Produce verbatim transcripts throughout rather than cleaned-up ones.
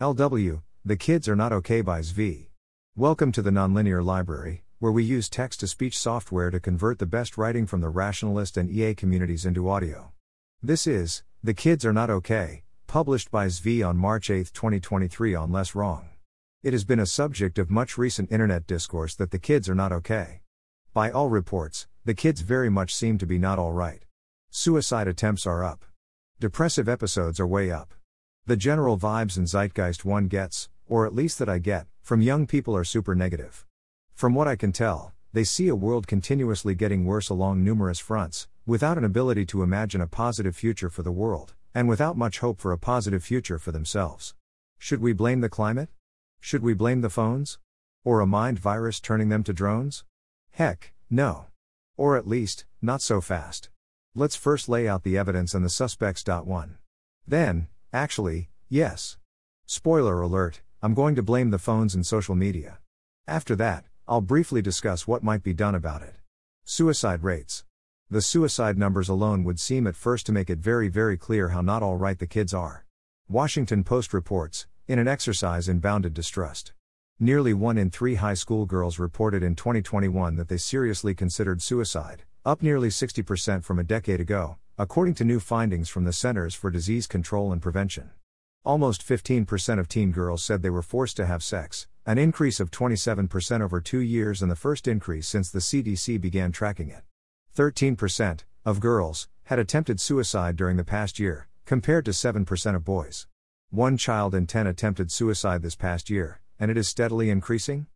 L W, The Kids Are Not Okay by Zvi. Welcome to the Nonlinear Library, where we use text-to-speech software to convert the best writing from the Rationalist and E A communities into audio. This is, The Kids Are Not Okay, published by Zvi on March eighth, twenty twenty-three on Less Wrong. It has been a subject of much recent internet discourse that the kids are not okay. By all reports, the kids very much seem to be not alright. Suicide attempts are up. Depressive episodes are way up. The general vibes and zeitgeist one gets, or at least that I get, from young people are super negative. From what I can tell, they see a world continuously getting worse along numerous fronts, without an ability to imagine a positive future for the world, and without much hope for a positive future for themselves. Should we blame the climate? Should we blame the phones? Or a mind virus turning them to drones? Heck, no. Or at least, not so fast. Let's first lay out the evidence and the suspects. one. Then, Actually, yes. Spoiler alert, I'm going to blame the phones and social media. After that, I'll briefly discuss what might be done about it. Suicide rates. The suicide numbers alone would seem at first to make it very very clear how not all right the kids are. Washington Post reports, in an exercise in bounded distrust. Nearly one in three high school girls reported in twenty twenty-one that they seriously considered suicide, up nearly sixty percent from a decade ago, according to new findings from the Centers for Disease Control and Prevention. Almost fifteen percent of teen girls said they were forced to have sex, an increase of twenty-seven percent over two years and the first increase since the C D C began tracking it. thirteen percent of girls had attempted suicide during the past year, compared to seven percent of boys. One child in ten attempted suicide this past year, and it is steadily increasing?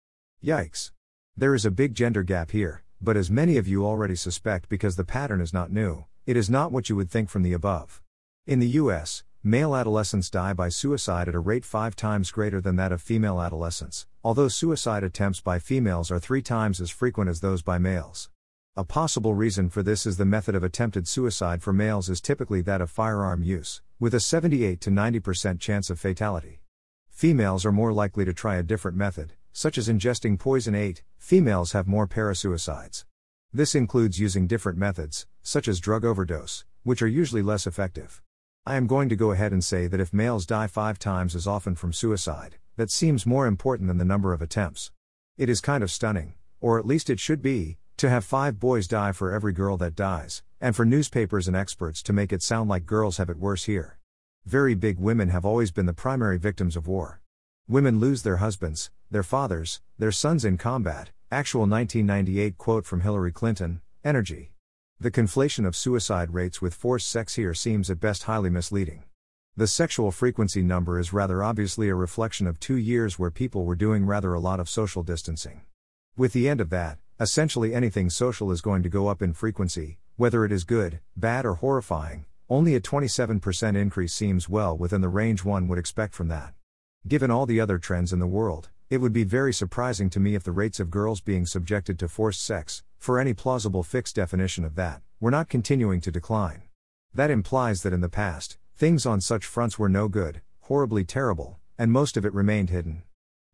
Yikes. There is a big gender gap here, but as many of you already suspect because the pattern is not new, it is not what you would think from the above. In the U S, male adolescents die by suicide at a rate five times greater than that of female adolescents, although suicide attempts by females are three times as frequent as those by males. A possible reason for this is the method of attempted suicide for males is typically that of firearm use, with a seventy-eight to ninety percent chance of fatality. Females are more likely to try a different method, such as ingesting poison. eight. Females have more parasuicides. This includes using different methods, such as drug overdose, which are usually less effective. I am going to go ahead and say that if males die five times as often from suicide, that seems more important than the number of attempts. It is kind of stunning, or at least it should be, to have five boys die for every girl that dies, and for newspapers and experts to make it sound like girls have it worse here. Very big women have always been the primary victims of war. Women lose their husbands, their fathers, their sons in combat. Actual nineteen ninety-eight quote from Hillary Clinton, Energy. The conflation of suicide rates with forced sex here seems at best highly misleading. The sexual frequency number is rather obviously a reflection of two years where people were doing rather a lot of social distancing. With the end of that, essentially anything social is going to go up in frequency, whether it is good, bad or horrifying. Only a twenty-seven percent increase seems well within the range one would expect from that. Given all the other trends in the world, it would be very surprising to me if the rates of girls being subjected to forced sex, for any plausible fixed definition of that, were not continuing to decline. That implies that in the past, things on such fronts were no good, horribly terrible, and most of it remained hidden.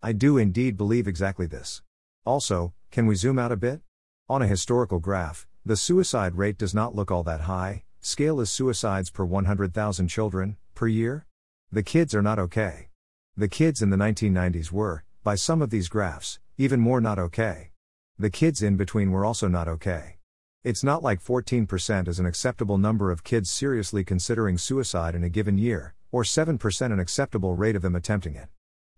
I do indeed believe exactly this. Also, can we zoom out a bit? On a historical graph, the suicide rate does not look all that high. Scale is suicides per one hundred thousand children, per year? The kids are not okay. The kids in the nineteen nineties were, by some of these graphs, even more not okay. The kids in between were also not okay. It's not like fourteen percent is an acceptable number of kids seriously considering suicide in a given year, or seven percent an acceptable rate of them attempting it.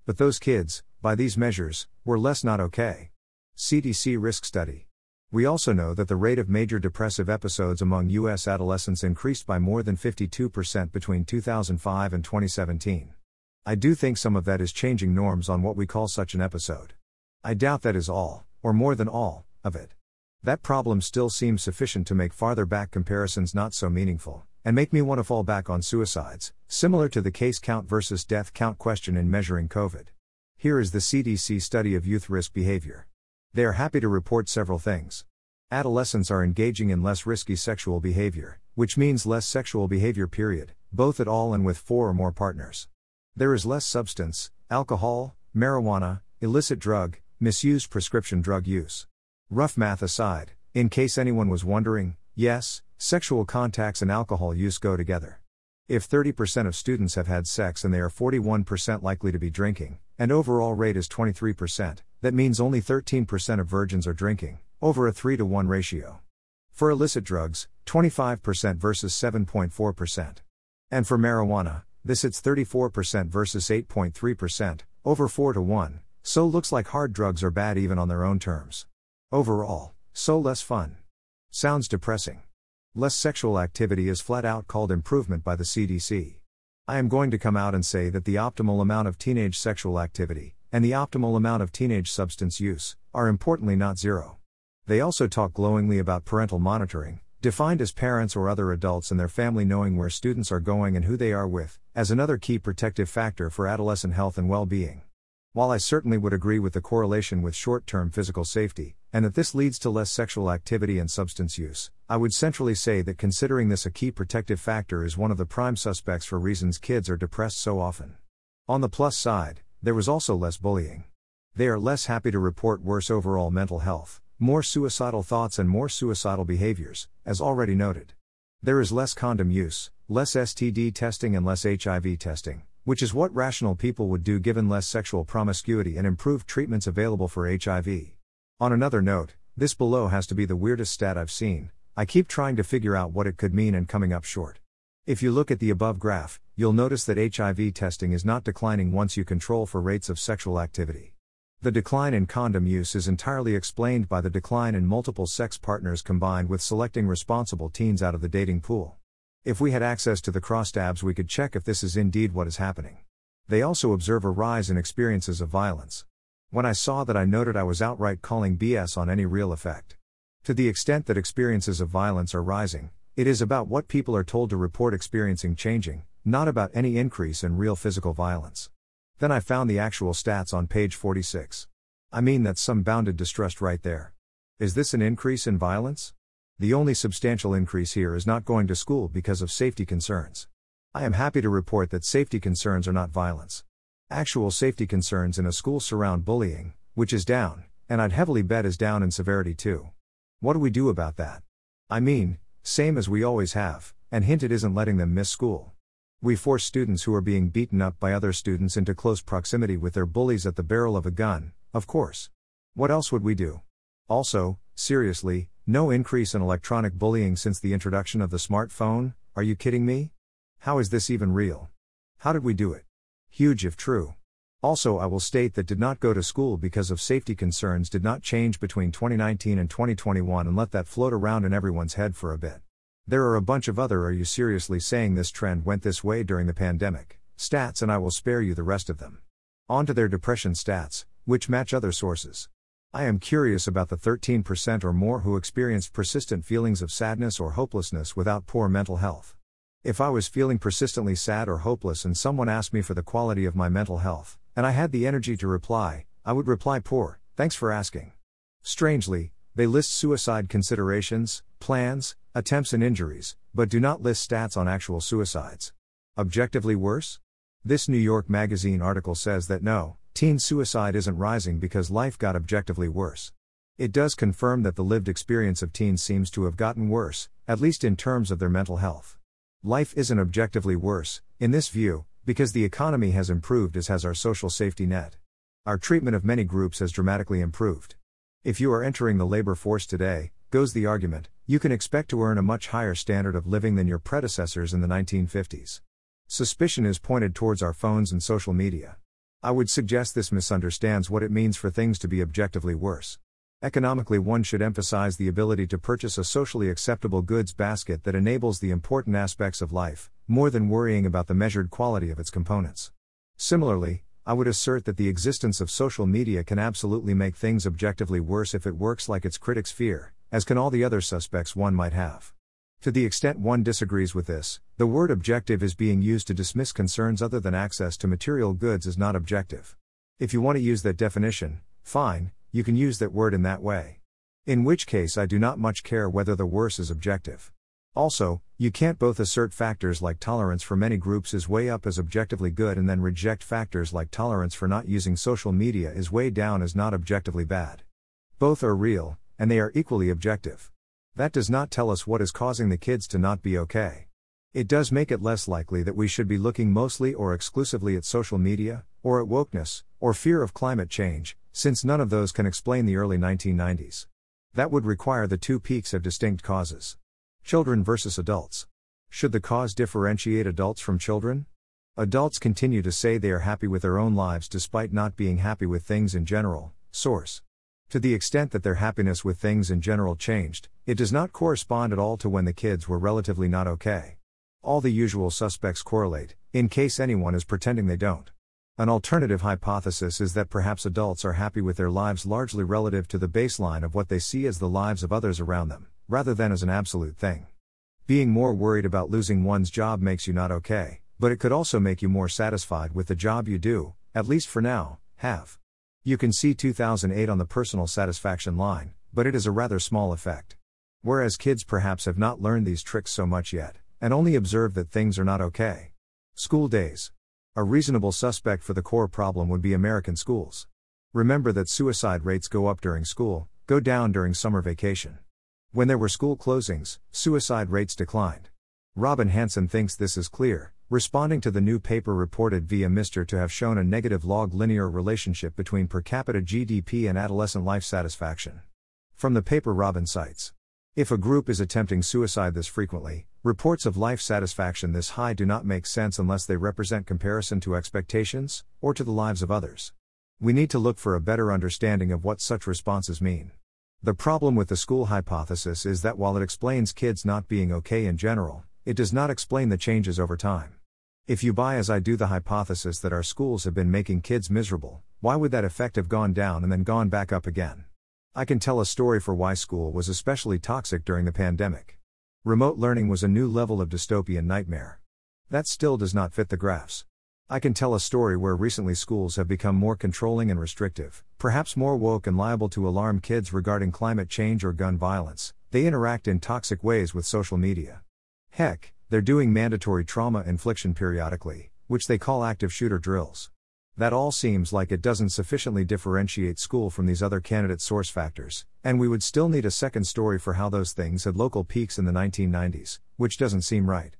But those kids, by these measures, were less not okay. C D C risk study. We also know that the rate of major depressive episodes among U S adolescents increased by more than fifty-two percent between two thousand five and twenty seventeen. I do think some of that is changing norms on what we call such an episode. I doubt that is all, or more than all, of it. That problem still seems sufficient to make farther back comparisons not so meaningful, and make me want to fall back on suicides, similar to the case count versus death count question in measuring COVID. Here is the C D C study of youth risk behavior. They are happy to report several things. Adolescents are engaging in less risky sexual behavior, which means less sexual behavior period, both at all and with four or more partners. There is less substance, alcohol, marijuana, illicit drug, misused prescription drug use. Rough math aside, in case anyone was wondering, yes, sexual contacts and alcohol use go together. If thirty percent of students have had sex and they are forty-one percent likely to be drinking, and overall rate is twenty-three percent, that means only thirteen percent of virgins are drinking, over a three to one ratio. For illicit drugs, twenty-five percent versus seven point four percent. And for marijuana, this hits thirty-four percent versus eight point three percent, over four to one, so looks like hard drugs are bad even on their own terms. Overall, so less fun. Sounds depressing. Less sexual activity is flat out called improvement by the C D C. I am going to come out and say that the optimal amount of teenage sexual activity, and the optimal amount of teenage substance use, are importantly not zero. They also talk glowingly about parental monitoring, defined as parents or other adults and their family knowing where students are going and who they are with, as another key protective factor for adolescent health and well-being. While I certainly would agree with the correlation with short-term physical safety, and that this leads to less sexual activity and substance use, I would centrally say that considering this a key protective factor is one of the prime suspects for reasons kids are depressed so often. On the plus side, there was also less bullying. They are less happy to report worse overall mental health, more suicidal thoughts and more suicidal behaviors, as already noted. There is less condom use, less S T D testing and less H I V testing, which is what rational people would do given less sexual promiscuity and improved treatments available for H I V. On another note, this below has to be the weirdest stat I've seen. I keep trying to figure out what it could mean and coming up short. If you look at the above graph, you'll notice that H I V testing is not declining once you control for rates of sexual activity. The decline in condom use is entirely explained by the decline in multiple sex partners combined with selecting responsible teens out of the dating pool. If we had access to the crosstabs, we could check if this is indeed what is happening. They also observe a rise in experiences of violence. When I saw that, I noted I was outright calling B S on any real effect. To the extent that experiences of violence are rising, it is about what people are told to report experiencing changing, not about any increase in real physical violence. Then I found the actual stats on page forty-six. I mean, that's some bounded distrust right there. Is this an increase in violence? The only substantial increase here is not going to school because of safety concerns. I am happy to report that safety concerns are not violence. Actual safety concerns in a school surround bullying, which is down, and I'd heavily bet is down in severity too. What do we do about that? I mean, same as we always have, and hint it isn't letting them miss school. We force students who are being beaten up by other students into close proximity with their bullies at the barrel of a gun, of course. What else would we do? Also, seriously, no increase in electronic bullying since the introduction of the smartphone? Are you kidding me? How is this even real? How did we do it? Huge if true. Also, I will state that did not go to school because of safety concerns did not change between twenty nineteen and twenty twenty-one, and let that float around in everyone's head for a bit. There are a bunch of other "are you seriously saying this trend went this way during the pandemic" stats, and I will spare you the rest of them. On to their depression stats, which match other sources. I am curious about the thirteen percent or more who experienced persistent feelings of sadness or hopelessness without poor mental health. If I was feeling persistently sad or hopeless and someone asked me for the quality of my mental health, and I had the energy to reply, I would reply poor, thanks for asking. Strangely, they list suicide considerations, plans, attempts and injuries, but do not list stats on actual suicides. Objectively worse? This New York Magazine article says that no, teen suicide isn't rising because life got objectively worse. It does confirm that the lived experience of teens seems to have gotten worse, at least in terms of their mental health. Life isn't objectively worse, in this view, because the economy has improved as has our social safety net. Our treatment of many groups has dramatically improved. If you are entering the labor force today, goes the argument, you can expect to earn a much higher standard of living than your predecessors in the nineteen fifties. Suspicion is pointed towards our phones and social media. I would suggest this misunderstands what it means for things to be objectively worse. Economically, one should emphasize the ability to purchase a socially acceptable goods basket that enables the important aspects of life, more than worrying about the measured quality of its components. Similarly, I would assert that the existence of social media can absolutely make things objectively worse if it works like its critics fear, as can all the other suspects one might have. To the extent one disagrees with this, the word objective is being used to dismiss concerns other than access to material goods is not objective. If you want to use that definition, fine, you can use that word in that way. In which case I do not much care whether the worse is objective. Also, you can't both assert factors like tolerance for many groups is way up as objectively good and then reject factors like tolerance for not using social media is way down as not objectively bad. Both are real, and they are equally objective. That does not tell us what is causing the kids to not be okay. It does make it less likely that we should be looking mostly or exclusively at social media, or at wokeness, or fear of climate change, since none of those can explain the early nineteen nineties. That would require the two peaks have distinct causes. Children versus adults. Should the cause differentiate adults from children? Adults continue to say they are happy with their own lives despite not being happy with things in general. Source. To the extent that their happiness with things in general changed, it does not correspond at all to when the kids were relatively not okay. All the usual suspects correlate, in case anyone is pretending they don't. An alternative hypothesis is that perhaps adults are happy with their lives largely relative to the baseline of what they see as the lives of others around them, rather than as an absolute thing. Being more worried about losing one's job makes you not okay, but it could also make you more satisfied with the job you do, at least for now, have. You can see two thousand eight on the personal satisfaction line, but it is a rather small effect. Whereas kids perhaps have not learned these tricks so much yet, and only observe that things are not okay. School days. A reasonable suspect for the core problem would be American schools. Remember that suicide rates go up during school, go down during summer vacation. When there were school closings, suicide rates declined. Robin Hansen thinks this is clear. Responding to the new paper reported via Mister to have shown a negative log-linear relationship between per capita G D P and adolescent life satisfaction. From the paper, Robin cites, if a group is attempting suicide this frequently, reports of life satisfaction this high do not make sense unless they represent comparison to expectations, or to the lives of others. We need to look for a better understanding of what such responses mean. The problem with the school hypothesis is that while it explains kids not being okay in general, it does not explain the changes over time. If you buy as I do the hypothesis that our schools have been making kids miserable, why would that effect have gone down and then gone back up again? I can tell a story for why school was especially toxic during the pandemic. Remote learning was a new level of dystopian nightmare. That still does not fit the graphs. I can tell a story where recently schools have become more controlling and restrictive, perhaps more woke and liable to alarm kids regarding climate change or gun violence. They interact in toxic ways with social media. Heck, they're doing mandatory trauma infliction periodically, which they call active shooter drills. That all seems like it doesn't sufficiently differentiate school from these other candidate source factors, and we would still need a second story for how those things had local peaks in the nineteen nineties, which doesn't seem right.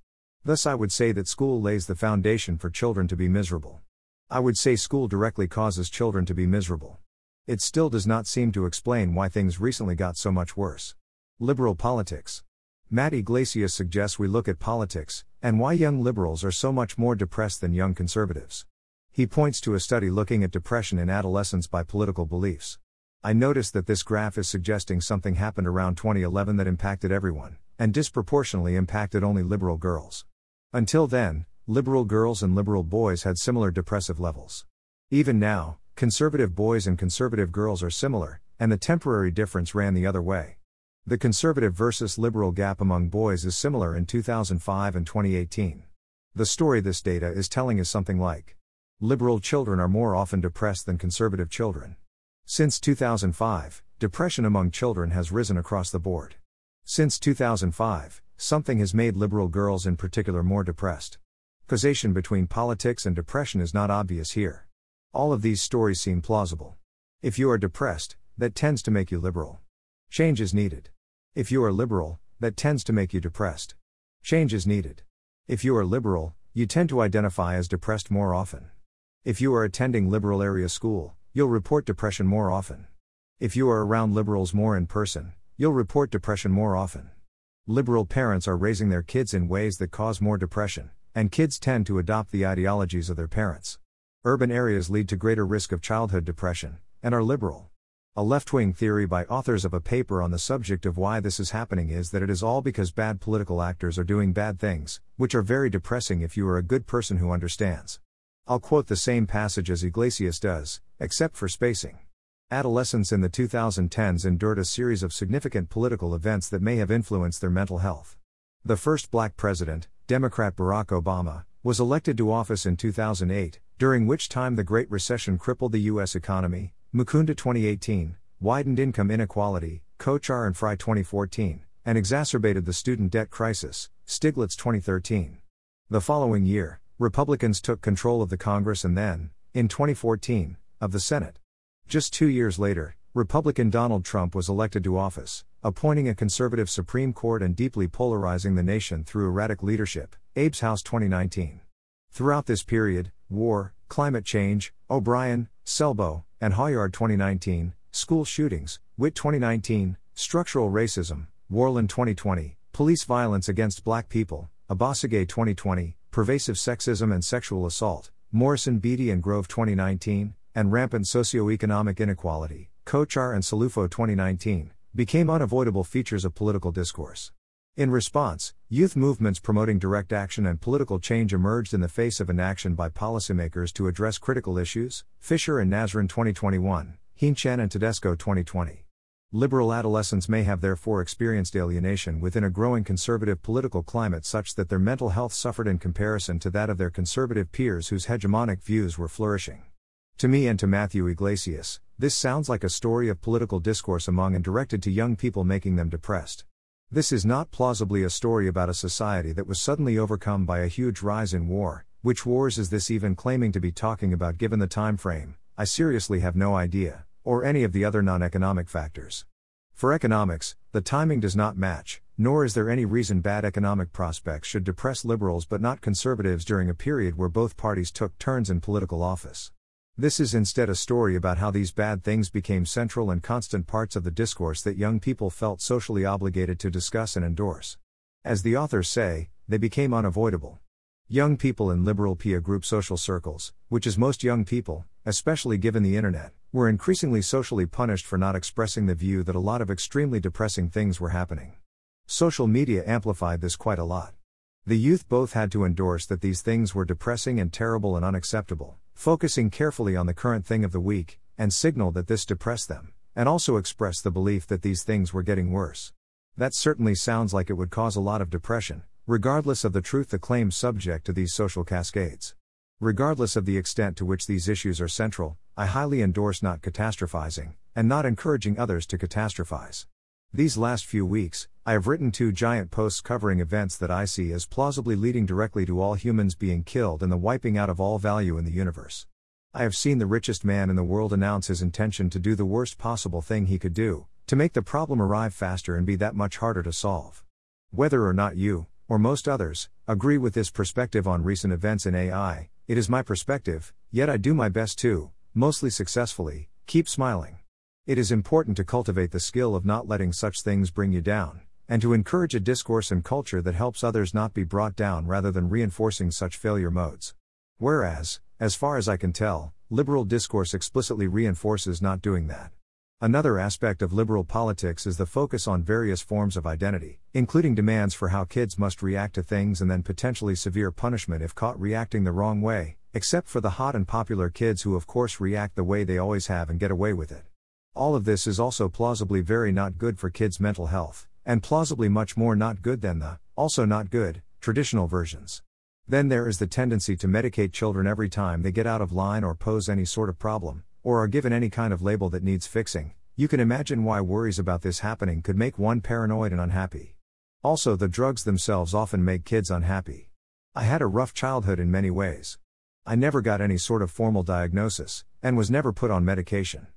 Thus I would say that school lays the foundation for children to be miserable. I would say school directly causes children to be miserable. It still does not seem to explain why things recently got so much worse. Liberal politics. Matt Iglesias suggests we look at politics, and why young liberals are so much more depressed than young conservatives. He points to a study looking at depression in adolescence by political beliefs. I noticed that this graph is suggesting something happened around twenty eleven that impacted everyone, and disproportionately impacted only liberal girls. Until then, liberal girls and liberal boys had similar depressive levels. Even now, conservative boys and conservative girls are similar, and the temporary difference ran the other way. The conservative versus liberal gap among boys is similar in two thousand five and twenty eighteen. The story this data is telling is something like, liberal children are more often depressed than conservative children. Since two thousand five, depression among children has risen across the board. Since two thousand five, something has made liberal girls in particular more depressed. Causation between politics and depression is not obvious here. All of these stories seem plausible. If you are depressed, that tends to make you liberal. Change is needed. If you are liberal, that tends to make you depressed. Change is needed. If you are liberal, you tend to identify as depressed more often. If you are attending liberal area school, you'll report depression more often. If you are around liberals more in person, you'll report depression more often. Liberal parents are raising their kids in ways that cause more depression, and kids tend to adopt the ideologies of their parents. Urban areas lead to greater risk of childhood depression, and are liberal. A left-wing theory by authors of a paper on the subject of why this is happening is that it is all because bad political actors are doing bad things, which are very depressing if you are a good person who understands. I'll quote the same passage as Iglesias does, except for spacing. Adolescents in the twenty tens endured a series of significant political events that may have influenced their mental health. The first black president, Democrat Barack Obama, was elected to office in two thousand eight, during which time the Great Recession crippled the U S economy, Mukunda twenty eighteen, widened income inequality, Kochar and Fry twenty fourteen, and exacerbated the student debt crisis, Stiglitz twenty thirteen. The following year, Republicans took control of the Congress and then, in twenty fourteen, of the Senate. Just two years later, Republican Donald Trump was elected to office, appointing a conservative Supreme Court and deeply polarizing the nation through erratic leadership, Abe's House twenty nineteen. Throughout this period, war, climate change, O'Brien, Selbo, and Halyard twenty nineteen, school shootings, Witt twenty nineteen, structural racism, Warland twenty twenty, police violence against black people, Abbasagay twenty twenty, pervasive sexism and sexual assault, Morrison, Beatty and Grove twenty nineteen, and rampant socioeconomic inequality, Kochar and Salufo twenty nineteen, became unavoidable features of political discourse. In response, youth movements promoting direct action and political change emerged in the face of inaction by policymakers to address critical issues, Fisher and Nazrin twenty twenty-one, Heenchan and Tedesco twenty twenty. Liberal adolescents may have therefore experienced alienation within a growing conservative political climate such that their mental health suffered in comparison to that of their conservative peers whose hegemonic views were flourishing. To me and to Matthew Iglesias, this sounds like a story of political discourse among and directed to young people making them depressed. This is not plausibly a story about a society that was suddenly overcome by a huge rise in war. Which wars is this even claiming to be talking about given the time frame? I seriously have no idea, or any of the other non-economic factors. For economics, the timing does not match, nor is there any reason bad economic prospects should depress liberals but not conservatives during a period where both parties took turns in political office. This is instead a story about how these bad things became central and constant parts of the discourse that young people felt socially obligated to discuss and endorse. As the authors say, they became unavoidable. Young people in liberal peer group social circles, which is most young people, especially given the internet, were increasingly socially punished for not expressing the view that a lot of extremely depressing things were happening. Social media amplified this quite a lot. The youth both had to endorse that these things were depressing and terrible and unacceptable, focusing carefully on the current thing of the week, and signal that this depressed them, and also express the belief that these things were getting worse. That certainly sounds like it would cause a lot of depression, regardless of the truth the claim subject to these social cascades. Regardless of the extent to which these issues are central, I highly endorse not catastrophizing, and not encouraging others to catastrophize. These last few weeks, I have written two giant posts covering events that I see as plausibly leading directly to all humans being killed and the wiping out of all value in the universe. I have seen the richest man in the world announce his intention to do the worst possible thing he could do, to make the problem arrive faster and be that much harder to solve. Whether or not you, or most others, agree with this perspective on recent events in A I, it is my perspective, yet I do my best to, mostly successfully, keep smiling. It is important to cultivate the skill of not letting such things bring you down, and to encourage a discourse and culture that helps others not be brought down rather than reinforcing such failure modes. Whereas, as far as I can tell, liberal discourse explicitly reinforces not doing that. Another aspect of liberal politics is the focus on various forms of identity, including demands for how kids must react to things and then potentially severe punishment if caught reacting the wrong way, except for the hot and popular kids who of course react the way they always have and get away with it. All of this is also plausibly very not good for kids' mental health, and plausibly much more not good than the, also not good, traditional versions. Then there is the tendency to medicate children every time they get out of line or pose any sort of problem, or are given any kind of label that needs fixing. You can imagine why worries about this happening could make one paranoid and unhappy. Also, the drugs themselves often make kids unhappy. I had a rough childhood in many ways. I never got any sort of formal diagnosis, and was never put on medication.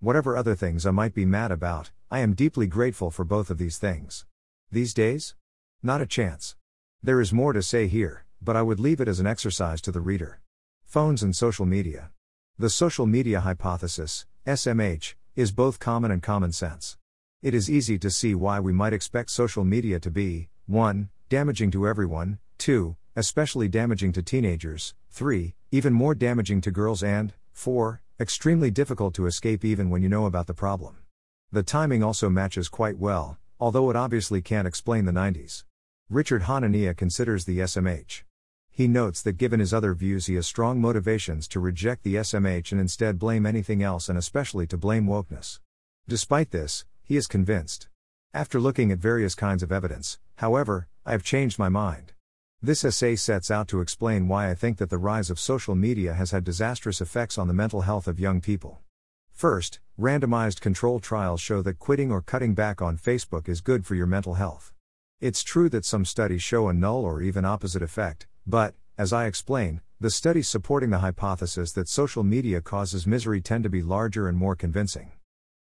Whatever other things I might be mad about, I am deeply grateful for both of these things. These days? Not a chance. There is more to say here, but I would leave it as an exercise to the reader. Phones and social media. The social media hypothesis, S M H, is both common and common sense. It is easy to see why we might expect social media to be, one. Damaging to everyone, two. Especially damaging to teenagers, three. Even more damaging to girls and, four. Extremely difficult to escape even when you know about the problem. The timing also matches quite well, although it obviously can't explain the nineties. Richard Hanania considers the S M H. He notes that given his other views he has strong motivations to reject the S M H and instead blame anything else and especially to blame wokeness. Despite this, he is convinced. After looking at various kinds of evidence, however, I have changed my mind. This essay sets out to explain why I think that the rise of social media has had disastrous effects on the mental health of young people. First, randomized control trials show that quitting or cutting back on Facebook is good for your mental health. It's true that some studies show a null or even opposite effect, but, as I explain, the studies supporting the hypothesis that social media causes misery tend to be larger and more convincing.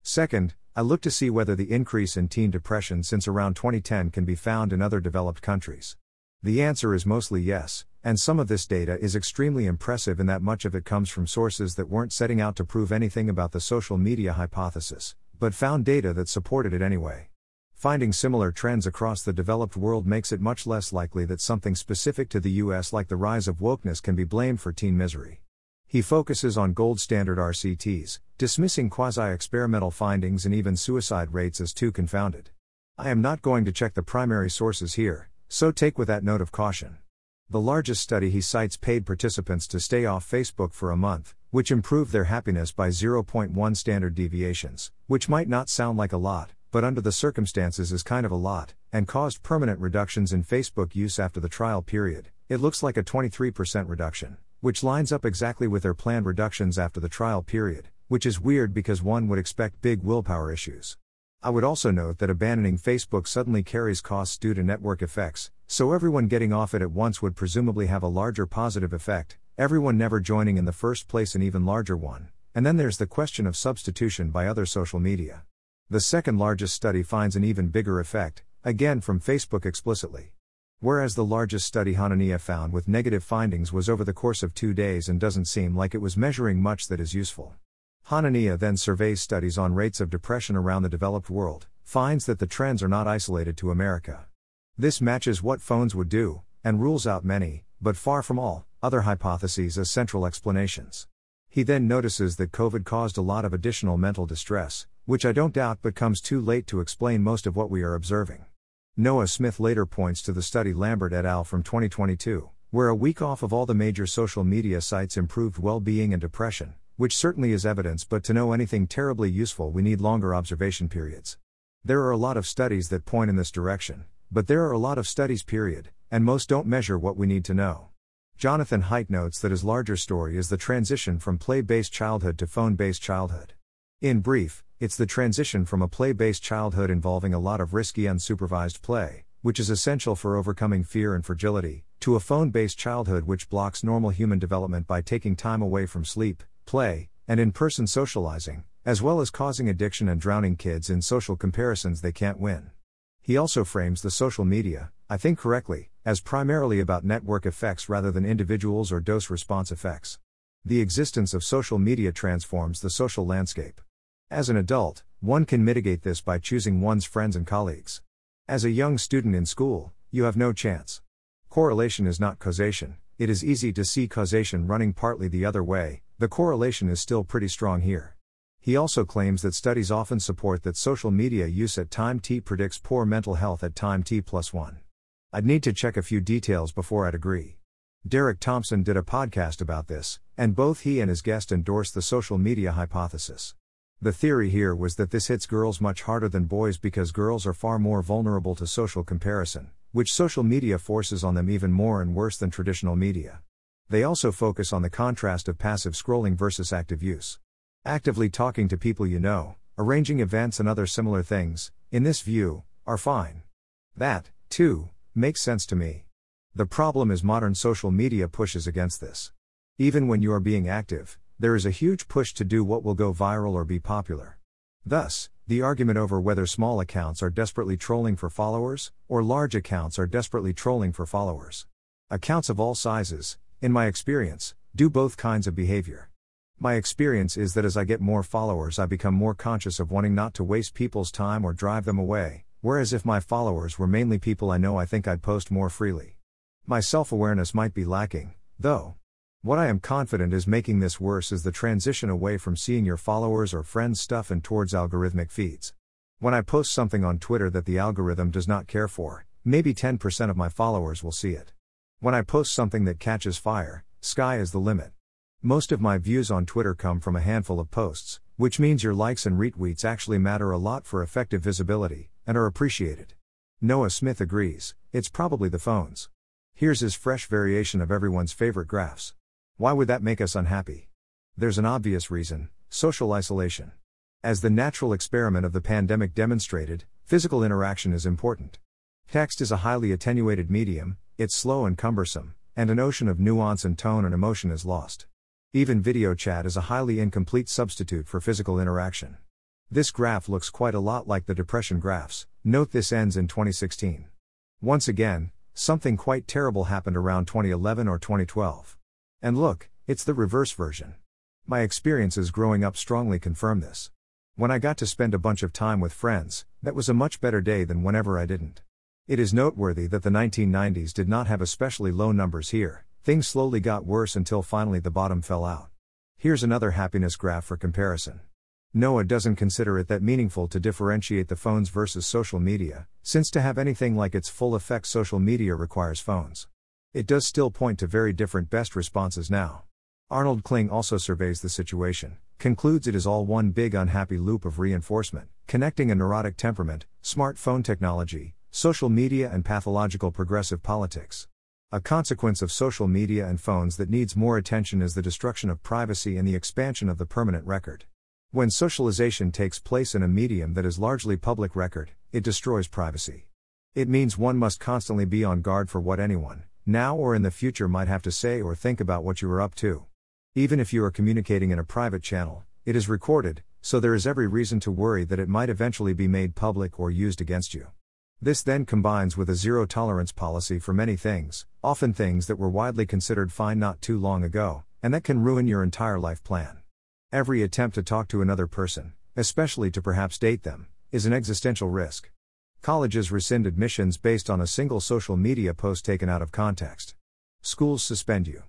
Second, I look to see whether the increase in teen depression since around twenty ten can be found in other developed countries. The answer is mostly yes, and some of this data is extremely impressive in that much of it comes from sources that weren't setting out to prove anything about the social media hypothesis, but found data that supported it anyway. Finding similar trends across the developed world makes it much less likely that something specific to the U S like the rise of wokeness can be blamed for teen misery. He focuses on gold standard R C Ts, dismissing quasi-experimental findings and even suicide rates as too confounded. I am not going to check the primary sources here, so take with that note of caution. The largest study he cites paid participants to stay off Facebook for a month, which improved their happiness by zero point one standard deviations, which might not sound like a lot, but under the circumstances is kind of a lot, and caused permanent reductions in Facebook use after the trial period. It looks like a twenty-three percent reduction, which lines up exactly with their planned reductions after the trial period, which is weird because one would expect big willpower issues. I would also note that abandoning Facebook suddenly carries costs due to network effects, so everyone getting off it at once would presumably have a larger positive effect, everyone never joining in the first place an even larger one, and then there's the question of substitution by other social media. The second largest study finds an even bigger effect, again from Facebook explicitly. Whereas the largest study Hanania found with negative findings was over the course of two days and doesn't seem like it was measuring much that is useful. Hanania then surveys studies on rates of depression around the developed world, finds that the trends are not isolated to America. This matches what phones would do, and rules out many, but far from all, other hypotheses as central explanations. He then notices that COVID caused a lot of additional mental distress, which I don't doubt but comes too late to explain most of what we are observing. Noah Smith later points to the study Lambert et al. From twenty twenty-two, where a week off of all the major social media sites improved well-being and depression, which certainly is evidence, but to know anything terribly useful we need longer observation periods. There are a lot of studies that point in this direction, but there are a lot of studies period, and most don't measure what we need to know. Jonathan Haidt notes that his larger story is the transition from play-based childhood to phone-based childhood. In brief, it's the transition from a play-based childhood involving a lot of risky unsupervised play, which is essential for overcoming fear and fragility, to a phone-based childhood which blocks normal human development by taking time away from sleep, play, and in-person socializing, as well as causing addiction and drowning kids in social comparisons they can't win. He also frames the social media, I think correctly, as primarily about network effects rather than individuals or dose-response effects. The existence of social media transforms the social landscape. As an adult, one can mitigate this by choosing one's friends and colleagues. As a young student in school, you have no chance. Correlation is not causation. It is easy to see causation running partly the other way. The correlation is still pretty strong here. He also claims that studies often support that social media use at time t predicts poor mental health at time t plus one. I'd need to check a few details before I'd agree. Derek Thompson did a podcast about this, and both he and his guest endorsed the social media hypothesis. The theory here was that this hits girls much harder than boys because girls are far more vulnerable to social comparison, which social media forces on them even more and worse than traditional media. They also focus on the contrast of passive scrolling versus active use. Actively talking to people you know, arranging events and other similar things, in this view, are fine. That, too, makes sense to me. The problem is modern social media pushes against this. Even when you are being active, there is a huge push to do what will go viral or be popular. Thus, the argument over whether small accounts are desperately trolling for followers, or large accounts are desperately trolling for followers. Accounts of all sizes, in my experience, do both kinds of behavior. My experience is that as I get more followers I become more conscious of wanting not to waste people's time or drive them away, whereas if my followers were mainly people I know I think I'd post more freely. My self-awareness might be lacking, though. What I am confident is making this worse is the transition away from seeing your followers or friends' stuff and towards algorithmic feeds. When I post something on Twitter that the algorithm does not care for, maybe ten percent of my followers will see it. When I post something that catches fire, sky is the limit. Most of my views on Twitter come from a handful of posts, which means your likes and retweets actually matter a lot for effective visibility, and are appreciated. Noah Smith agrees, it's probably the phones. Here's his fresh variation of everyone's favorite graphs. Why would that make us unhappy? There's an obvious reason: social isolation. As the natural experiment of the pandemic demonstrated, physical interaction is important. Text is a highly attenuated medium, it's slow and cumbersome, and an ocean of nuance and tone and emotion is lost. Even video chat is a highly incomplete substitute for physical interaction. This graph looks quite a lot like the depression graphs. Note this ends in twenty sixteen. Once again, something quite terrible happened around twenty eleven or twenty twelve. And look, it's the reverse version. My experiences growing up strongly confirm this. When I got to spend a bunch of time with friends, that was a much better day than whenever I didn't. It is noteworthy that the nineteen nineties did not have especially low numbers here. Things slowly got worse until finally the bottom fell out. Here's another happiness graph for comparison. Noah doesn't consider it that meaningful to differentiate the phones versus social media, since to have anything like its full effect social media requires phones. It does still point to very different best responses now. Arnold Kling also surveys the situation, concludes it is all one big unhappy loop of reinforcement, connecting a neurotic temperament, smartphone technology, social media and pathological progressive politics. A consequence of social media and phones that needs more attention is the destruction of privacy and the expansion of the permanent record. When socialization takes place in a medium that is largely public record, it destroys privacy. It means one must constantly be on guard for what anyone, now or in the future, might have to say or think about what you are up to. Even if you are communicating in a private channel, it is recorded, so there is every reason to worry that it might eventually be made public or used against you. This then combines with a zero-tolerance policy for many things, often things that were widely considered fine not too long ago, and that can ruin your entire life plan. Every attempt to talk to another person, especially to perhaps date them, is an existential risk. Colleges rescind admissions based on a single social media post taken out of context. Schools suspend you.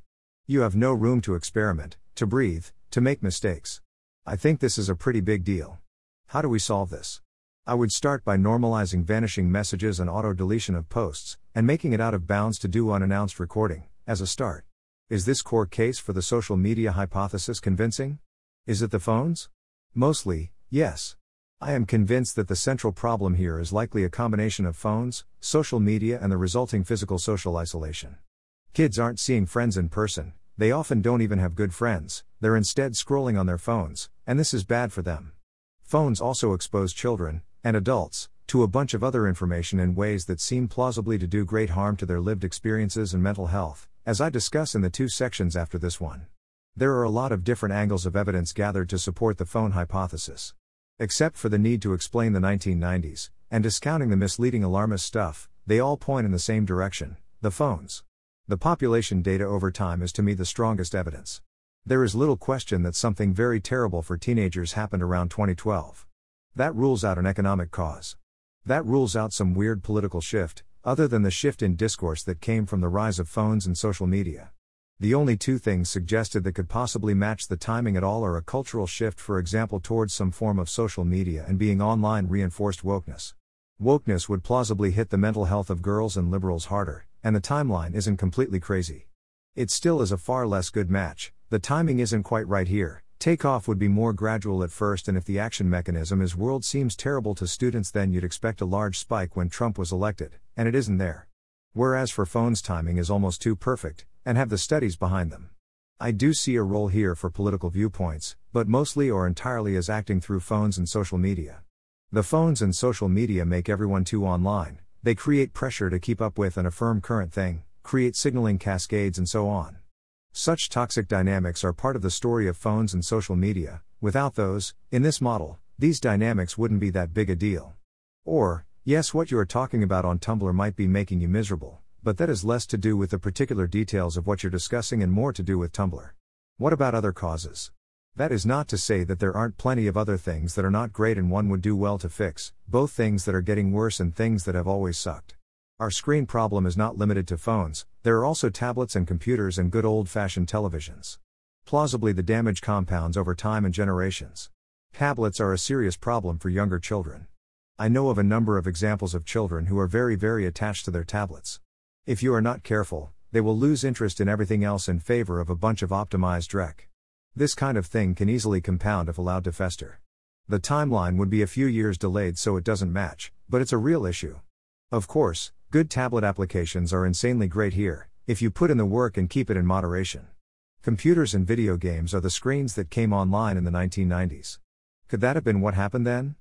You have no room to experiment, to breathe, to make mistakes. I think this is a pretty big deal. How do we solve this? I would start by normalizing vanishing messages and auto-deletion of posts, and making it out of bounds to do unannounced recording, as a start. Is this core case for the social media hypothesis convincing? Is it the phones? Mostly, yes. I am convinced that the central problem here is likely a combination of phones, social media and the resulting physical social isolation. Kids aren't seeing friends in person, they often don't even have good friends, they're instead scrolling on their phones, and this is bad for them. Phones also expose children, and adults, to a bunch of other information in ways that seem plausibly to do great harm to their lived experiences and mental health, as I discuss in the two sections after this one. There are a lot of different angles of evidence gathered to support the phone hypothesis. Except for the need to explain the nineteen nineties, and discounting the misleading alarmist stuff, they all point in the same direction, the phones. The population data over time is to me the strongest evidence. There is little question that something very terrible for teenagers happened around twenty twelve. That rules out an economic cause. That rules out some weird political shift, other than the shift in discourse that came from the rise of phones and social media. The only two things suggested that could possibly match the timing at all are a cultural shift, for example towards some form of social media and being online reinforced wokeness. Wokeness would plausibly hit the mental health of girls and liberals harder, and the timeline isn't completely crazy. It still is a far less good match, the timing isn't quite right here. Takeoff would be more gradual at first, and if the action mechanism is world seems terrible to students, then you'd expect a large spike when Trump was elected, and it isn't there. Whereas for phones, timing is almost too perfect, and have the studies behind them. I do see a role here for political viewpoints, but mostly or entirely as acting through phones and social media. The phones and social media make everyone too online, they create pressure to keep up with and affirm current thing, create signaling cascades and so on. Such toxic dynamics are part of the story of phones and social media. Without those, in this model, these dynamics wouldn't be that big a deal. Or, yes, what you are talking about on Tumblr might be making you miserable, but that is less to do with the particular details of what you're discussing and more to do with Tumblr. What about other causes? That is not to say that there aren't plenty of other things that are not great and one would do well to fix, both things that are getting worse and things that have always sucked. Our screen problem is not limited to phones, there are also tablets and computers and good old-fashioned televisions. Plausibly the damage compounds over time and generations. Tablets are a serious problem for younger children. I know of a number of examples of children who are very very attached to their tablets. If you are not careful, they will lose interest in everything else in favor of a bunch of optimized dreck. This kind of thing can easily compound if allowed to fester. The timeline would be a few years delayed, so it doesn't match, but it's a real issue. Of course, good tablet applications are insanely great here, if you put in the work and keep it in moderation. Computers and video games are the screens that came online in the nineteen nineties. Could that have been what happened then?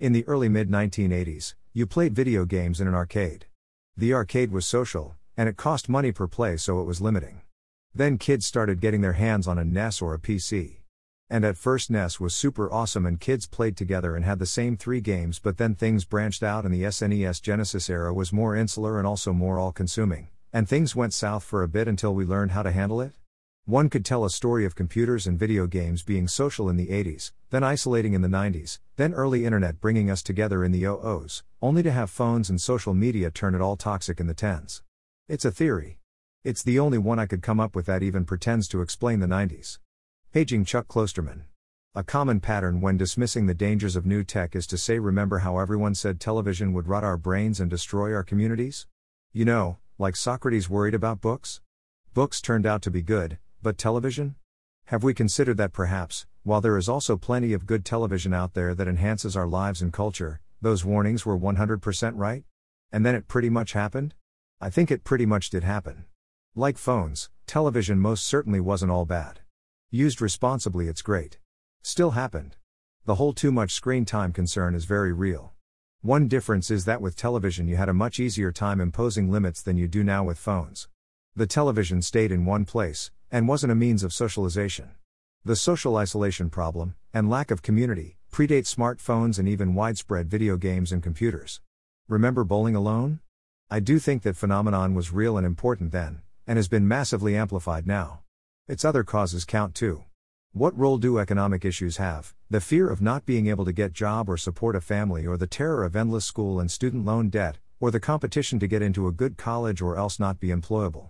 In the early mid nineteen eighties, you played video games in an arcade. The arcade was social, and it cost money per play, so it was limiting. Then kids started getting their hands on a N E S or a P C. And at first N E S was super awesome and kids played together and had the same three games, but then things branched out and the S N E S Genesis era was more insular and also more all-consuming, and things went south for a bit until we learned how to handle it. One could tell a story of computers and video games being social in the eighties, then isolating in the nineties, then early internet bringing us together in the oh ohs, only to have phones and social media turn it all toxic in the tens. It's a theory. It's the only one I could come up with that even pretends to explain the nineties. Paging Chuck Klosterman. A common pattern when dismissing the dangers of new tech is to say, remember how everyone said television would rot our brains and destroy our communities? You know, like Socrates worried about books? Books turned out to be good, but television? Have we considered that perhaps, while there is also plenty of good television out there that enhances our lives and culture, those warnings were one hundred percent right? And then it pretty much happened? I think it pretty much did happen. Like phones, television most certainly wasn't all bad. Used responsibly, it's great. Still happened. The whole too much screen time concern is very real. One difference is that with television you had a much easier time imposing limits than you do now with phones. The television stayed in one place, and wasn't a means of socialization. The social isolation problem, and lack of community, predate smartphones and even widespread video games and computers. Remember bowling alone? I do think that phenomenon was real and important then, and has been massively amplified now. Its other causes count too. What role do economic issues have? The fear of not being able to get a job or support a family, or the terror of endless school and student loan debt, or the competition to get into a good college or else not be employable.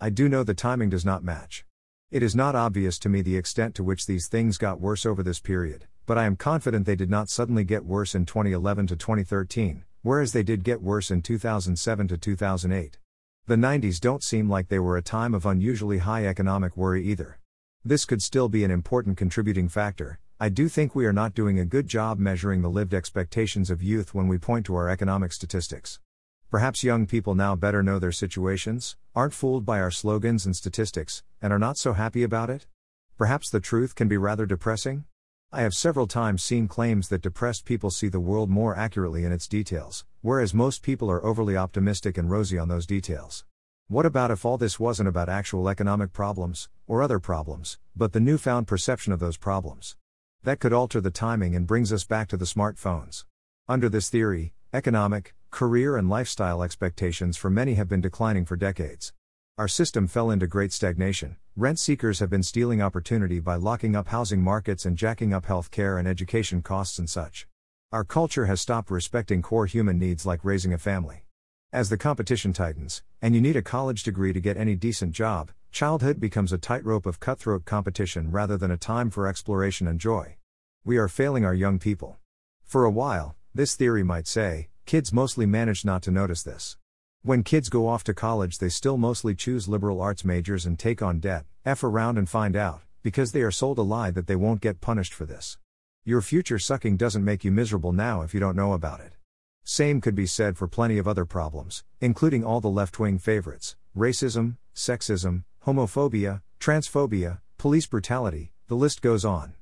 I do know the timing does not match. It is not obvious to me the extent to which these things got worse over this period, but I am confident they did not suddenly get worse in twenty eleven to twenty thirteen, whereas they did get worse in two thousand seven to two thousand eight. The nineties don't seem like they were a time of unusually high economic worry either. This could still be an important contributing factor. I do think we are not doing a good job measuring the lived expectations of youth when we point to our economic statistics. Perhaps young people now better know their situations, aren't fooled by our slogans and statistics, and are not so happy about it? Perhaps the truth can be rather depressing? I have several times seen claims that depressed people see the world more accurately in its details, whereas most people are overly optimistic and rosy on those details. What about if all this wasn't about actual economic problems, or other problems, but the newfound perception of those problems? That could alter the timing and brings us back to the smartphones. Under this theory, economic, career and lifestyle expectations for many have been declining for decades. Our system fell into great stagnation. Rent seekers have been stealing opportunity by locking up housing markets and jacking up healthcare and education costs and such. Our culture has stopped respecting core human needs like raising a family. As the competition tightens, and you need a college degree to get any decent job, childhood becomes a tightrope of cutthroat competition rather than a time for exploration and joy. We are failing our young people. For a while, this theory might say, kids mostly managed not to notice this. When kids go off to college, they still mostly choose liberal arts majors and take on debt, F around and find out, because they are sold a lie that they won't get punished for this. Your future sucking doesn't make you miserable now if you don't know about it. Same could be said for plenty of other problems, including all the left-wing favorites: racism, sexism, homophobia, transphobia, police brutality, the list goes on.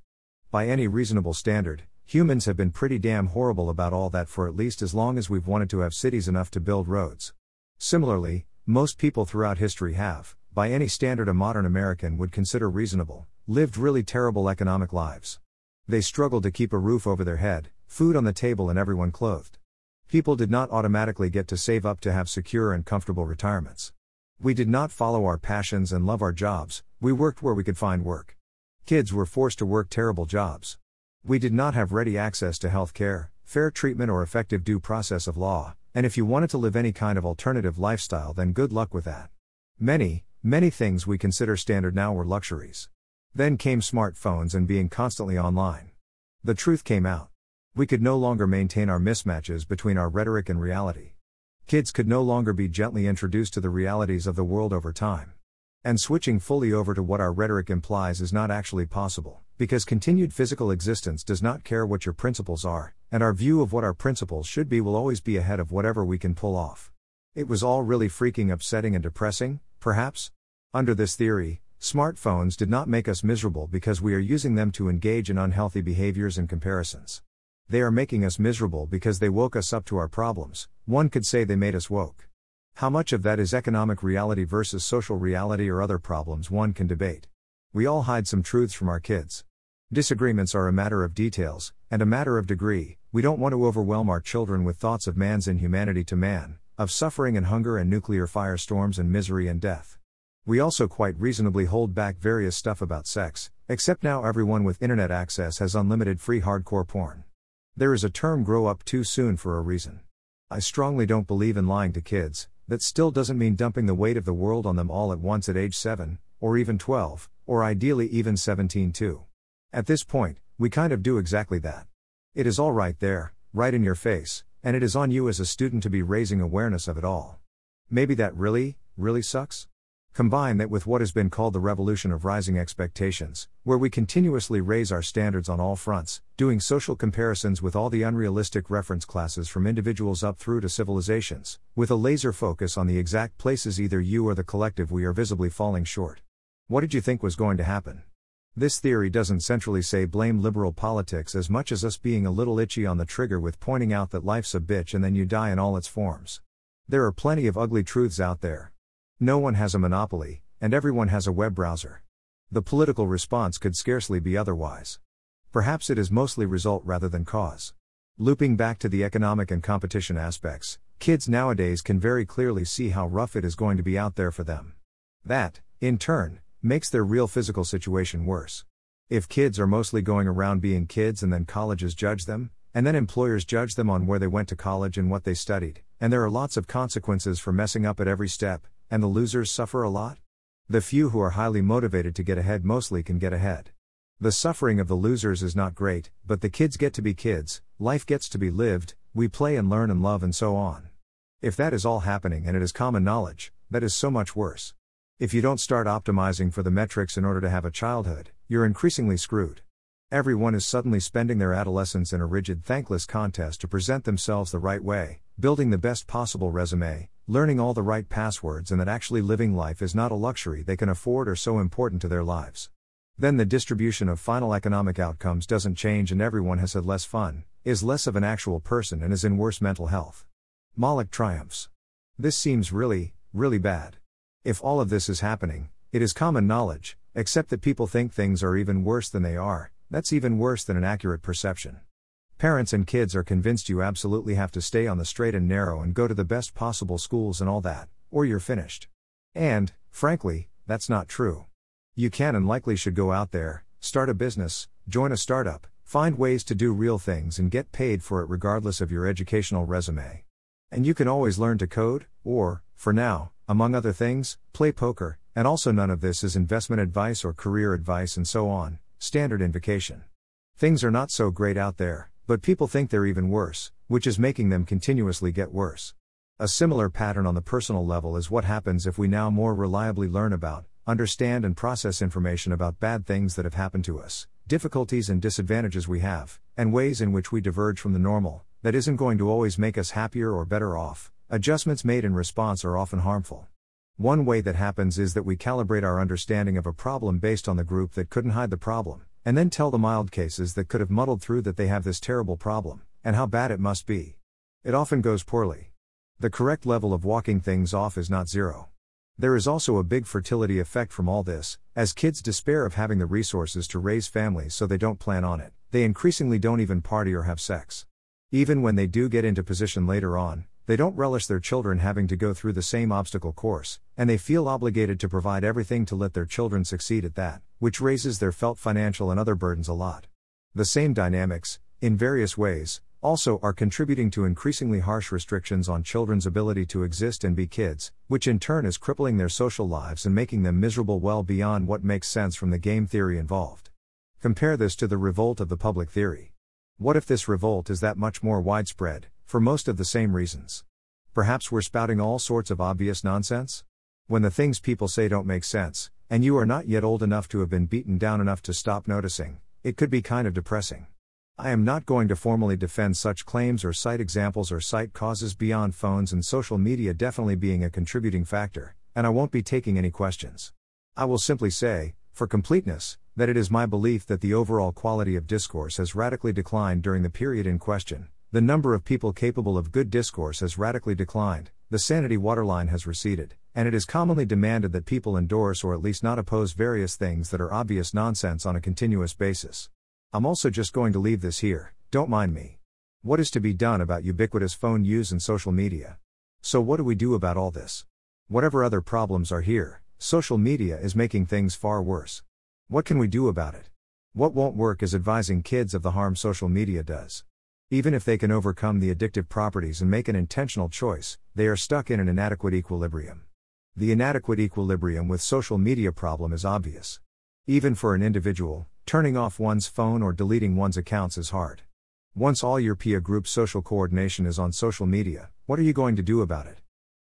By any reasonable standard, humans have been pretty damn horrible about all that for at least as long as we've wanted to have cities enough to build roads. Similarly, most people throughout history have, by any standard a modern American would consider reasonable, lived really terrible economic lives. They struggled to keep a roof over their head, food on the table and everyone clothed. People did not automatically get to save up to have secure and comfortable retirements. We did not follow our passions and love our jobs, we worked where we could find work. Kids were forced to work terrible jobs. We did not have ready access to health care, fair treatment or effective due process of law, and if you wanted to live any kind of alternative lifestyle, then good luck with that. Many, many things we consider standard now were luxuries. Then came smartphones and being constantly online. The truth came out. We could no longer maintain our mismatches between our rhetoric and reality. Kids could no longer be gently introduced to the realities of the world over time. And switching fully over to what our rhetoric implies is not actually possible, because continued physical existence does not care what your principles are, and our view of what our principles should be will always be ahead of whatever we can pull off. It was all really freaking upsetting and depressing, perhaps? Under this theory, smartphones did not make us miserable because we are using them to engage in unhealthy behaviors and comparisons. They are making us miserable because they woke us up to our problems. One could say they made us woke. How much of that is economic reality versus social reality or other problems, one can debate. We all hide some truths from our kids. Disagreements are a matter of details, and a matter of degree. We don't want to overwhelm our children with thoughts of man's inhumanity to man, of suffering and hunger and nuclear firestorms and misery and death. We also quite reasonably hold back various stuff about sex, except now everyone with internet access has unlimited free hardcore porn. There is a term grow up too soon for a reason. I strongly don't believe in lying to kids. That still doesn't mean dumping the weight of the world on them all at once at age seven, or even twelve, or ideally even seventeen too. At this point, we kind of do exactly that. It is all right there, right in your face, and it is on you as a student to be raising awareness of it all. Maybe that really, really sucks? Combine that with what has been called the revolution of rising expectations, where we continuously raise our standards on all fronts, doing social comparisons with all the unrealistic reference classes from individuals up through to civilizations, with a laser focus on the exact places either you or the collective we are visibly falling short. What did you think was going to happen? This theory doesn't centrally say blame liberal politics as much as us being a little itchy on the trigger with pointing out that life's a bitch and then you die in all its forms. There are plenty of ugly truths out there. No one has a monopoly, and everyone has a web browser. The political response could scarcely be otherwise. Perhaps it is mostly result rather than cause. Looping back to the economic and competition aspects, kids nowadays can very clearly see how rough it is going to be out there for them. That, in turn, makes their real physical situation worse. If kids are mostly going around being kids and then colleges judge them, and then employers judge them on where they went to college and what they studied, and there are lots of consequences for messing up at every step, and the losers suffer a lot? The few who are highly motivated to get ahead mostly can get ahead. The suffering of the losers is not great, but the kids get to be kids, life gets to be lived, we play and learn and love and so on. If that is all happening and it is common knowledge, that is so much worse. If you don't start optimizing for the metrics in order to have a childhood, you're increasingly screwed. Everyone is suddenly spending their adolescence in a rigid, thankless contest to present themselves the right way, building the best possible resume, learning all the right passwords, and that actually living life is not a luxury they can afford or so important to their lives. Then the distribution of final economic outcomes doesn't change and everyone has had less fun, is less of an actual person, and is in worse mental health. Moloch triumphs. This seems really, really bad. If all of this is happening, it is common knowledge, except that people think things are even worse than they are. That's even worse than an accurate perception. Parents and kids are convinced you absolutely have to stay on the straight and narrow and go to the best possible schools and all that, or you're finished. And, frankly, that's not true. You can and likely should go out there, start a business, join a startup, find ways to do real things and get paid for it regardless of your educational resume. And you can always learn to code, or, for now, among other things, play poker, and also none of this is investment advice or career advice and so on, standard invocation. Things are not so great out there, but people think they're even worse, which is making them continuously get worse. A similar pattern on the personal level is what happens if we now more reliably learn about, understand and process information about bad things that have happened to us, difficulties and disadvantages we have, and ways in which we diverge from the normal, that isn't going to always make us happier or better off. Adjustments made in response are often harmful. One way that happens is that we calibrate our understanding of a problem based on the group that couldn't hide the problem, and then tell the mild cases that could have muddled through that they have this terrible problem, and how bad it must be. It often goes poorly. The correct level of walking things off is not zero. There is also a big fertility effect from all this, as kids despair of having the resources to raise families so they don't plan on it, they increasingly don't even party or have sex. Even when they do get into position later on, they don't relish their children having to go through the same obstacle course, and they feel obligated to provide everything to let their children succeed at that, which raises their felt financial and other burdens a lot. The same dynamics, in various ways, also are contributing to increasingly harsh restrictions on children's ability to exist and be kids, which in turn is crippling their social lives and making them miserable well beyond what makes sense from the game theory involved. Compare this to the revolt of the public theory. What if this revolt is that much more widespread? For most of the same reasons. Perhaps we're spouting all sorts of obvious nonsense? When the things people say don't make sense, and you are not yet old enough to have been beaten down enough to stop noticing, it could be kind of depressing. I am not going to formally defend such claims or cite examples or cite causes beyond phones and social media definitely being a contributing factor, and I won't be taking any questions. I will simply say, for completeness, that it is my belief that the overall quality of discourse has radically declined during the period in question. The number of people capable of good discourse has radically declined, the sanity waterline has receded, and it is commonly demanded that people endorse or at least not oppose various things that are obvious nonsense on a continuous basis. I'm also just going to leave this here, don't mind me. What is to be done about ubiquitous phone use and social media? So what do we do about all this? Whatever other problems are here, social media is making things far worse. What can we do about it? What won't work is advising kids of the harm social media does. Even if they can overcome the addictive properties and make an intentional choice, they are stuck in an inadequate equilibrium. The inadequate equilibrium with social media problem is obvious. Even for an individual, turning off one's phone or deleting one's accounts is hard. Once all your peer group social coordination is on social media, what are you going to do about it?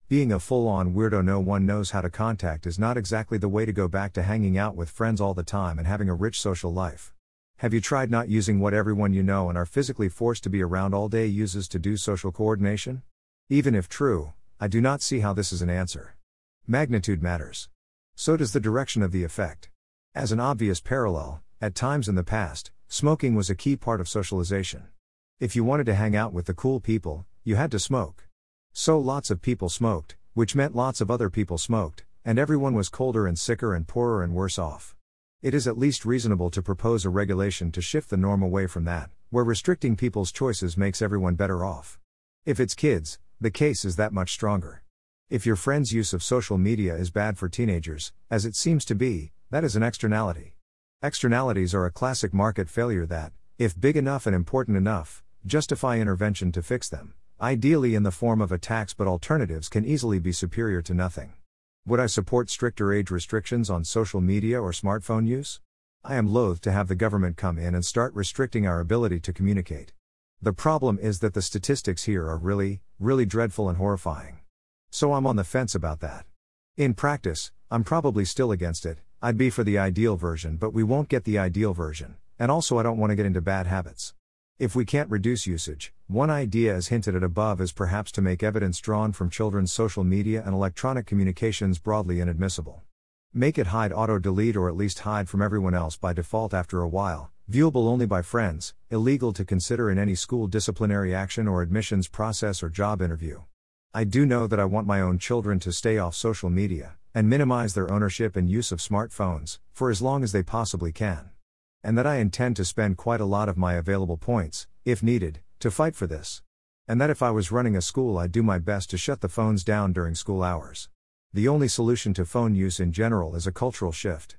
Being a full-on weirdo no one knows how to contact is not exactly the way to go back to hanging out with friends all the time and having a rich social life. Have you tried not using what everyone you know and are physically forced to be around all day uses to do social coordination? Even if true, I do not see how this is an answer. Magnitude matters. So does the direction of the effect. As an obvious parallel, at times in the past, smoking was a key part of socialization. If you wanted to hang out with the cool people, you had to smoke. So lots of people smoked, which meant lots of other people smoked, and everyone was colder and sicker and poorer and worse off. It is at least reasonable to propose a regulation to shift the norm away from that, where restricting people's choices makes everyone better off. If it's kids, the case is that much stronger. If your friend's use of social media is bad for teenagers, as it seems to be, that is an externality. Externalities are a classic market failure that, if big enough and important enough, justify intervention to fix them, ideally in the form of a tax, but alternatives can easily be superior to nothing. Would I support stricter age restrictions on social media or smartphone use? I am loath to have the government come in and start restricting our ability to communicate. The problem is that the statistics here are really, really dreadful and horrifying. So I'm on the fence about that. In practice, I'm probably still against it. I'd be for the ideal version, but we won't get the ideal version, and also I don't want to get into bad habits. If we can't reduce usage, one idea as hinted at above is perhaps to make evidence drawn from children's social media and electronic communications broadly inadmissible. Make it hide auto-delete or at least hide from everyone else by default after a while, viewable only by friends, illegal to consider in any school disciplinary action or admissions process or job interview. I do know that I want my own children to stay off social media, and minimize their ownership and use of smartphones, for as long as they possibly can. And that I intend to spend quite a lot of my available points, if needed, to fight for this. And that if I was running a school, I'd do my best to shut the phones down during school hours. The only solution to phone use in general is a cultural shift.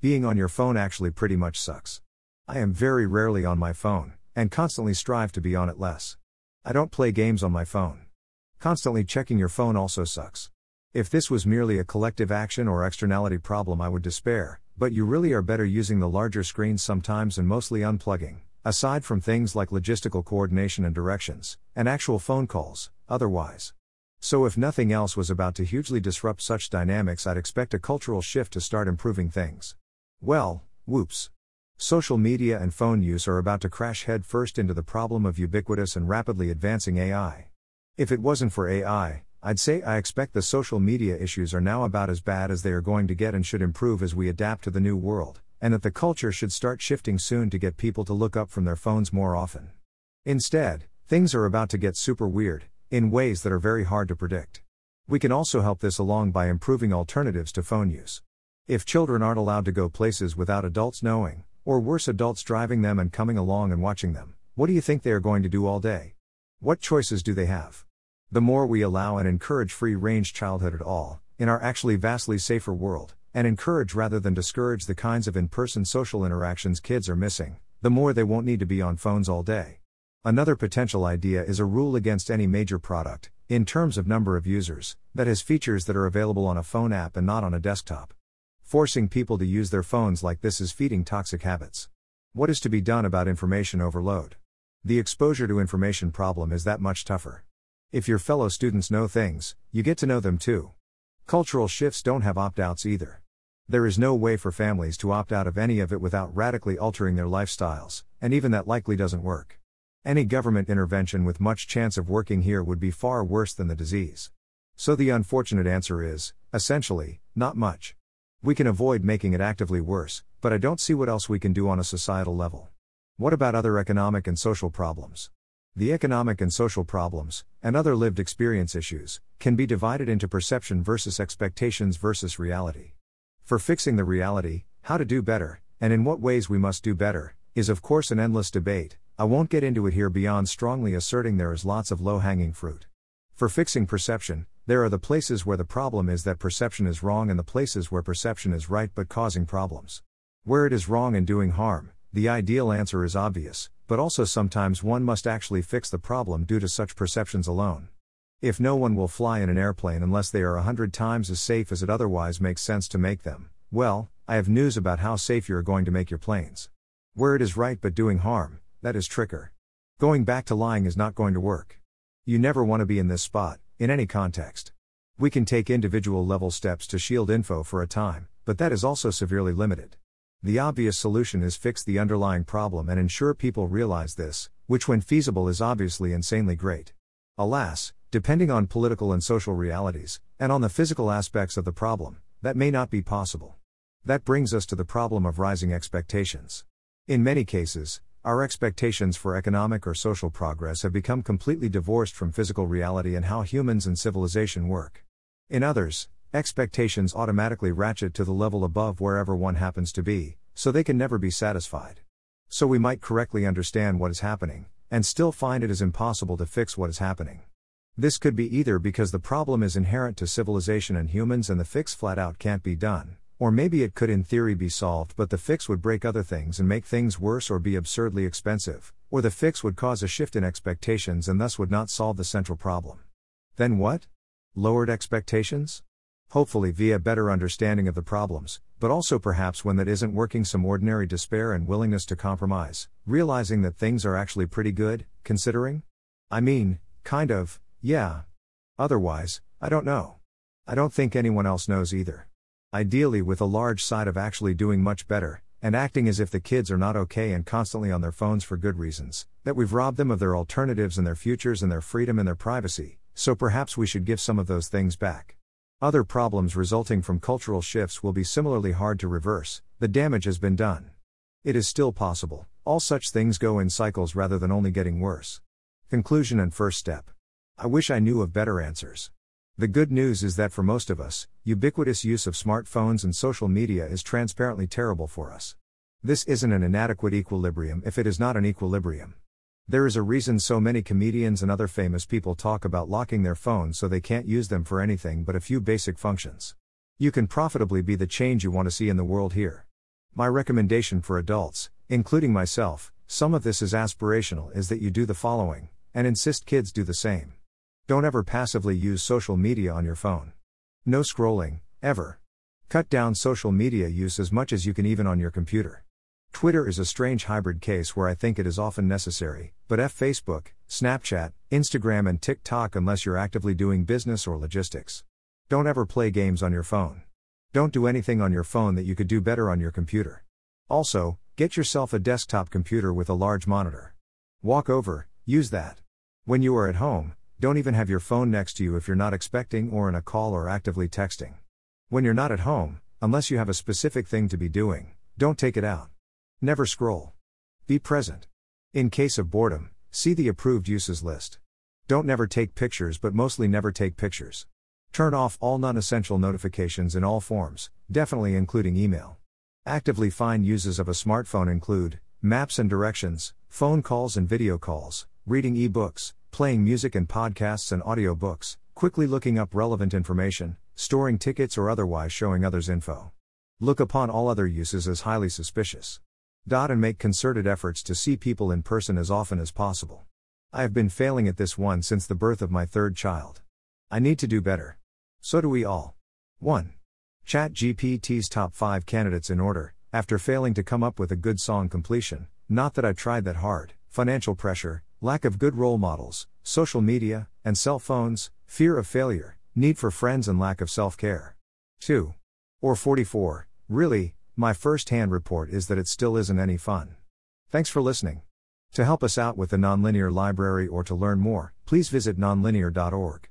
Being on your phone actually pretty much sucks. I am very rarely on my phone, and constantly strive to be on it less. I don't play games on my phone. Constantly checking your phone also sucks. If this was merely a collective action or externality problem, I would despair. But you really are better using the larger screens sometimes and mostly unplugging, aside from things like logistical coordination and directions, and actual phone calls, otherwise. So if nothing else was about to hugely disrupt such dynamics, I'd expect a cultural shift to start improving things. Well, whoops. Social media and phone use are about to crash headfirst into the problem of ubiquitous and rapidly advancing A I. If it wasn't for A I, I'd say I expect the social media issues are now about as bad as they are going to get and should improve as we adapt to the new world, and that the culture should start shifting soon to get people to look up from their phones more often. Instead, things are about to get super weird, in ways that are very hard to predict. We can also help this along by improving alternatives to phone use. If children aren't allowed to go places without adults knowing, or worse, adults driving them and coming along and watching them, what do you think they are going to do all day? What choices do they have? The more we allow and encourage free-range childhood at all, in our actually vastly safer world, and encourage rather than discourage the kinds of in-person social interactions kids are missing, the more they won't need to be on phones all day. Another potential idea is a rule against any major product, in terms of number of users, that has features that are available on a phone app and not on a desktop. Forcing people to use their phones like this is feeding toxic habits. What is to be done about information overload? The exposure to information problem is that much tougher. If your fellow students know things, you get to know them too. Cultural shifts don't have opt-outs either. There is no way for families to opt out of any of it without radically altering their lifestyles, and even that likely doesn't work. Any government intervention with much chance of working here would be far worse than the disease. So the unfortunate answer is, essentially, not much. We can avoid making it actively worse, but I don't see what else we can do on a societal level. What about other economic and social problems? The economic and social problems, and other lived experience issues, can be divided into perception versus expectations versus reality. For fixing the reality, how to do better, and in what ways we must do better, is of course an endless debate. I won't get into it here beyond strongly asserting there is lots of low-hanging fruit. For fixing perception, there are the places where the problem is that perception is wrong and the places where perception is right but causing problems. Where it is wrong and doing harm, the ideal answer is obvious, but also sometimes one must actually fix the problem due to such perceptions alone. If no one will fly in an airplane unless they are a hundred times as safe as it otherwise makes sense to make them, well, I have news about how safe you are going to make your planes. Where it is right but doing harm, that is trickery. Going back to lying is not going to work. You never want to be in this spot, in any context. We can take individual level steps to shield info for a time, but that is also severely limited. The obvious solution is fix the underlying problem and ensure people realize this, which when feasible is obviously insanely great. Alas, depending on political and social realities, and on the physical aspects of the problem, that may not be possible. That brings us to the problem of rising expectations. In many cases, our expectations for economic or social progress have become completely divorced from physical reality and how humans and civilization work. In others, expectations automatically ratchet to the level above wherever one happens to be, so they can never be satisfied. So we might correctly understand what is happening, and still find it is impossible to fix what is happening. This could be either because the problem is inherent to civilization and humans and the fix flat out can't be done, or maybe it could in theory be solved but the fix would break other things and make things worse or be absurdly expensive, or the fix would cause a shift in expectations and thus would not solve the central problem. Then what? Lowered expectations? Hopefully via better understanding of the problems, but also perhaps when that isn't working some ordinary despair and willingness to compromise, realizing that things are actually pretty good, considering? I mean, kind of, yeah. Otherwise, I don't know. I don't think anyone else knows either. Ideally with a large side of actually doing much better, and acting as if the kids are not okay and constantly on their phones for good reasons, that we've robbed them of their alternatives and their futures and their freedom and their privacy, so perhaps we should give some of those things back. Other problems resulting from cultural shifts will be similarly hard to reverse, the damage has been done. It is still possible, all such things go in cycles rather than only getting worse. Conclusion and first step. I wish I knew of better answers. The good news is that for most of us, ubiquitous use of smartphones and social media is transparently terrible for us. This isn't an inadequate equilibrium if it is not an equilibrium. There is a reason so many comedians and other famous people talk about locking their phones so they can't use them for anything but a few basic functions. You can profitably be the change you want to see in the world here. My recommendation for adults, including myself, some of this is aspirational, is that you do the following, and insist kids do the same. Don't ever passively use social media on your phone. No scrolling, ever. Cut down social media use as much as you can, even on your computer. Twitter is a strange hybrid case where I think it is often necessary, but F Facebook, Snapchat, Instagram and TikTok unless you're actively doing business or logistics. Don't ever play games on your phone. Don't do anything on your phone that you could do better on your computer. Also, get yourself a desktop computer with a large monitor. Walk over, use that. When you are at home, don't even have your phone next to you if you're not expecting or in a call or actively texting. When you're not at home, unless you have a specific thing to be doing, don't take it out. Never scroll. Be present. In case of boredom, see the approved uses list. Don't never take pictures, but mostly never take pictures. Turn off all non-essential notifications in all forms, definitely including email. Actively find uses of a smartphone include maps and directions, phone calls and video calls, reading e-books, playing music and podcasts and audiobooks, quickly looking up relevant information, storing tickets or otherwise showing others info. Look upon all other uses as highly suspicious. Dot and make concerted efforts to see people in person as often as possible. I have been failing at this one since the birth of my third child. I need to do better. So do we all. one. ChatGPT's top five candidates in order, after failing to come up with a good song completion, not that I tried that hard, financial pressure, lack of good role models, social media, and cell phones, fear of failure, need for friends and lack of self-care. two. Or forty-four, really, my first-hand report is that it still isn't any fun. Thanks for listening. To help us out with the Nonlinear Library or to learn more, please visit nonlinear dot org.